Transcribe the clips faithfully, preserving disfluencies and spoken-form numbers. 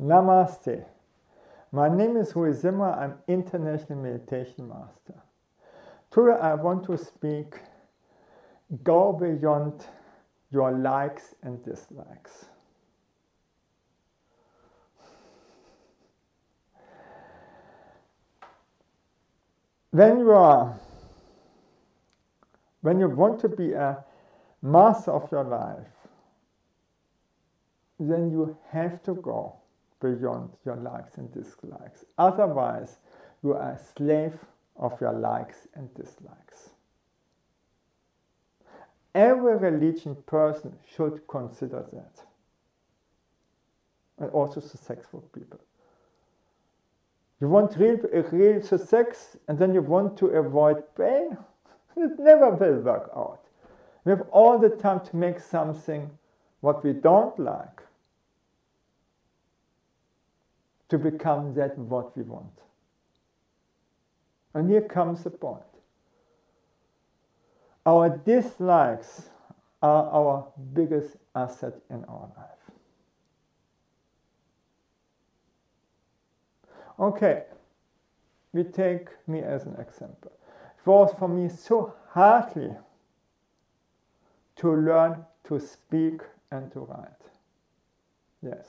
Namaste. My name is Huizimma. I'm International Meditation Master. Today I want to speak, go beyond your likes and dislikes. When you are, when you want to be a master of your life, then you have to go beyond your likes and dislikes. Otherwise, you are a slave of your likes and dislikes. Every religion person should consider that. And also successful people. You want real, real success and then you want to avoid pain? It never will work out. We have all the time to make something what we don't like to become that what we want. And here comes the point. Our dislikes are our biggest asset in our life. Okay, we take me as an example. It was for me so hardly to learn to speak and to write. Yes.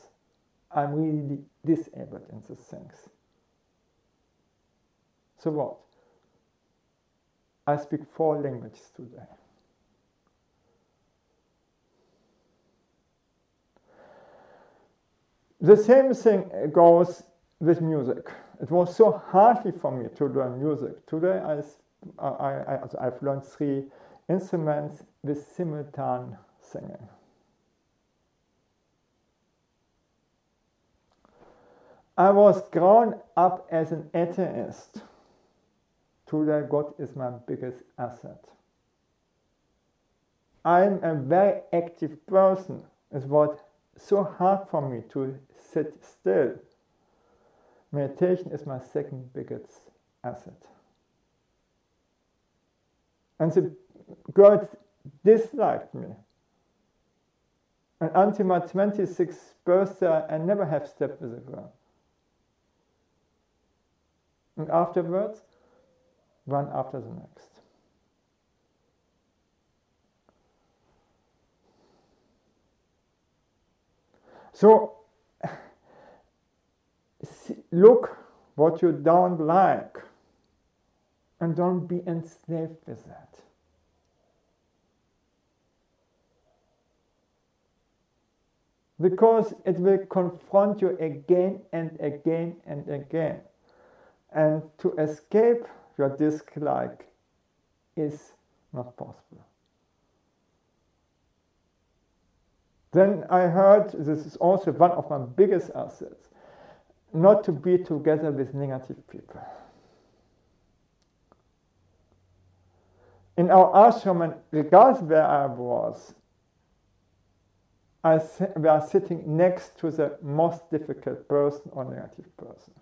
I'm really disabled in these things. So what? I speak four languages today. The same thing goes with music. It was so hardly for me to learn music. Today I, I, I, I've learned three instruments with simultan singing. I was grown up as an atheist. Today, God is my biggest asset. I'm a very active person. It was so hard for me to sit still. Meditation is my second biggest asset. And the girls disliked me. And until my twenty-sixth birthday, I never have stepped with a girl. And afterwards, one after the next. So, look what you don't like and don't be enslaved with that. Because it will confront you again and again and again. And to escape your dislike is not possible. Then I heard, this is also one of my biggest assets, not to be together with negative people. In our ashram, and regardless where I was, I we are sitting next to the most difficult person or negative person.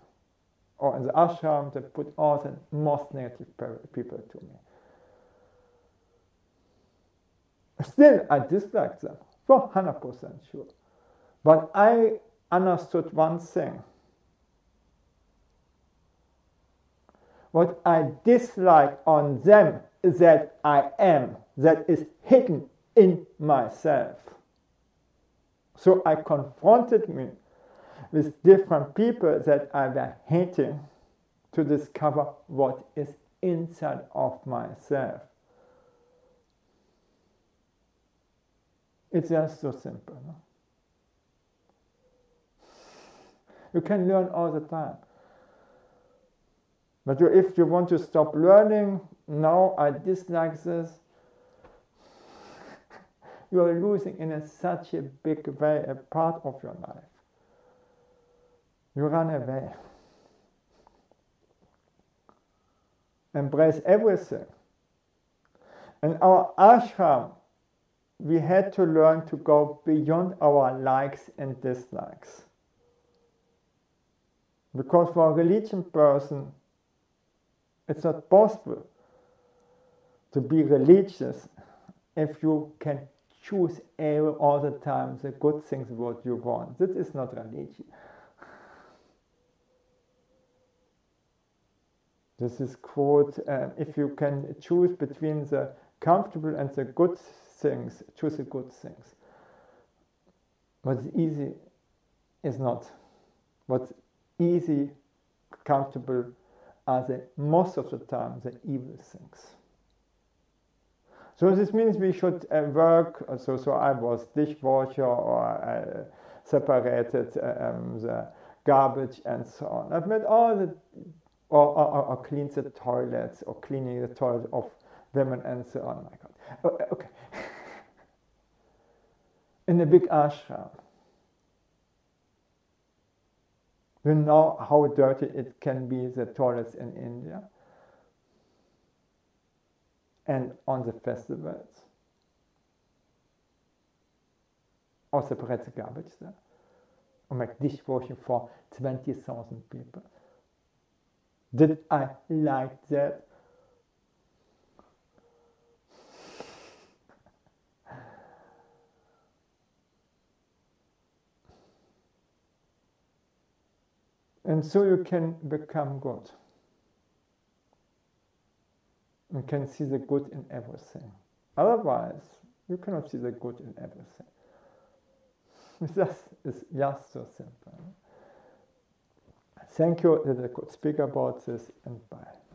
Or in the ashram, they put all the most negative people to me. Still, I disliked them, for one hundred percent sure. But I understood one thing. What I dislike on them is that I am, that is hidden in myself. So I confronted me with different people that I was hating to discover what is inside of myself. It's just so simple. No? You can learn all the time. But you, if you want to stop learning, now I dislike this, you are losing in a, such a big way a part of your life. You run away. Embrace everything. In our ashram, we had to learn to go beyond our likes and dislikes. Because for a religion person, it's not possible to be religious if you can choose all the time the good things what you want. This is not religion. This is quote, uh, if you can choose between the comfortable and the good things, choose the good things. What's easy is not. What's easy, comfortable are the most of the time the evil things. So this means we should uh, work, so, so I was dishwasher or I separated um, the garbage and so on. I've made all the, or, or, or clean the toilets, or cleaning the toilet of women and so on. My God. Okay. In a big ashram. You know how dirty it can be, the toilets in India. And on the festivals, or separate the garbage there, or make dishwashing for twenty thousand people. Did I like that? And so you can become God. You can see the good in everything. Otherwise, you cannot see the good in everything. This is just so simple. Thank you that I could speak about this, and bye.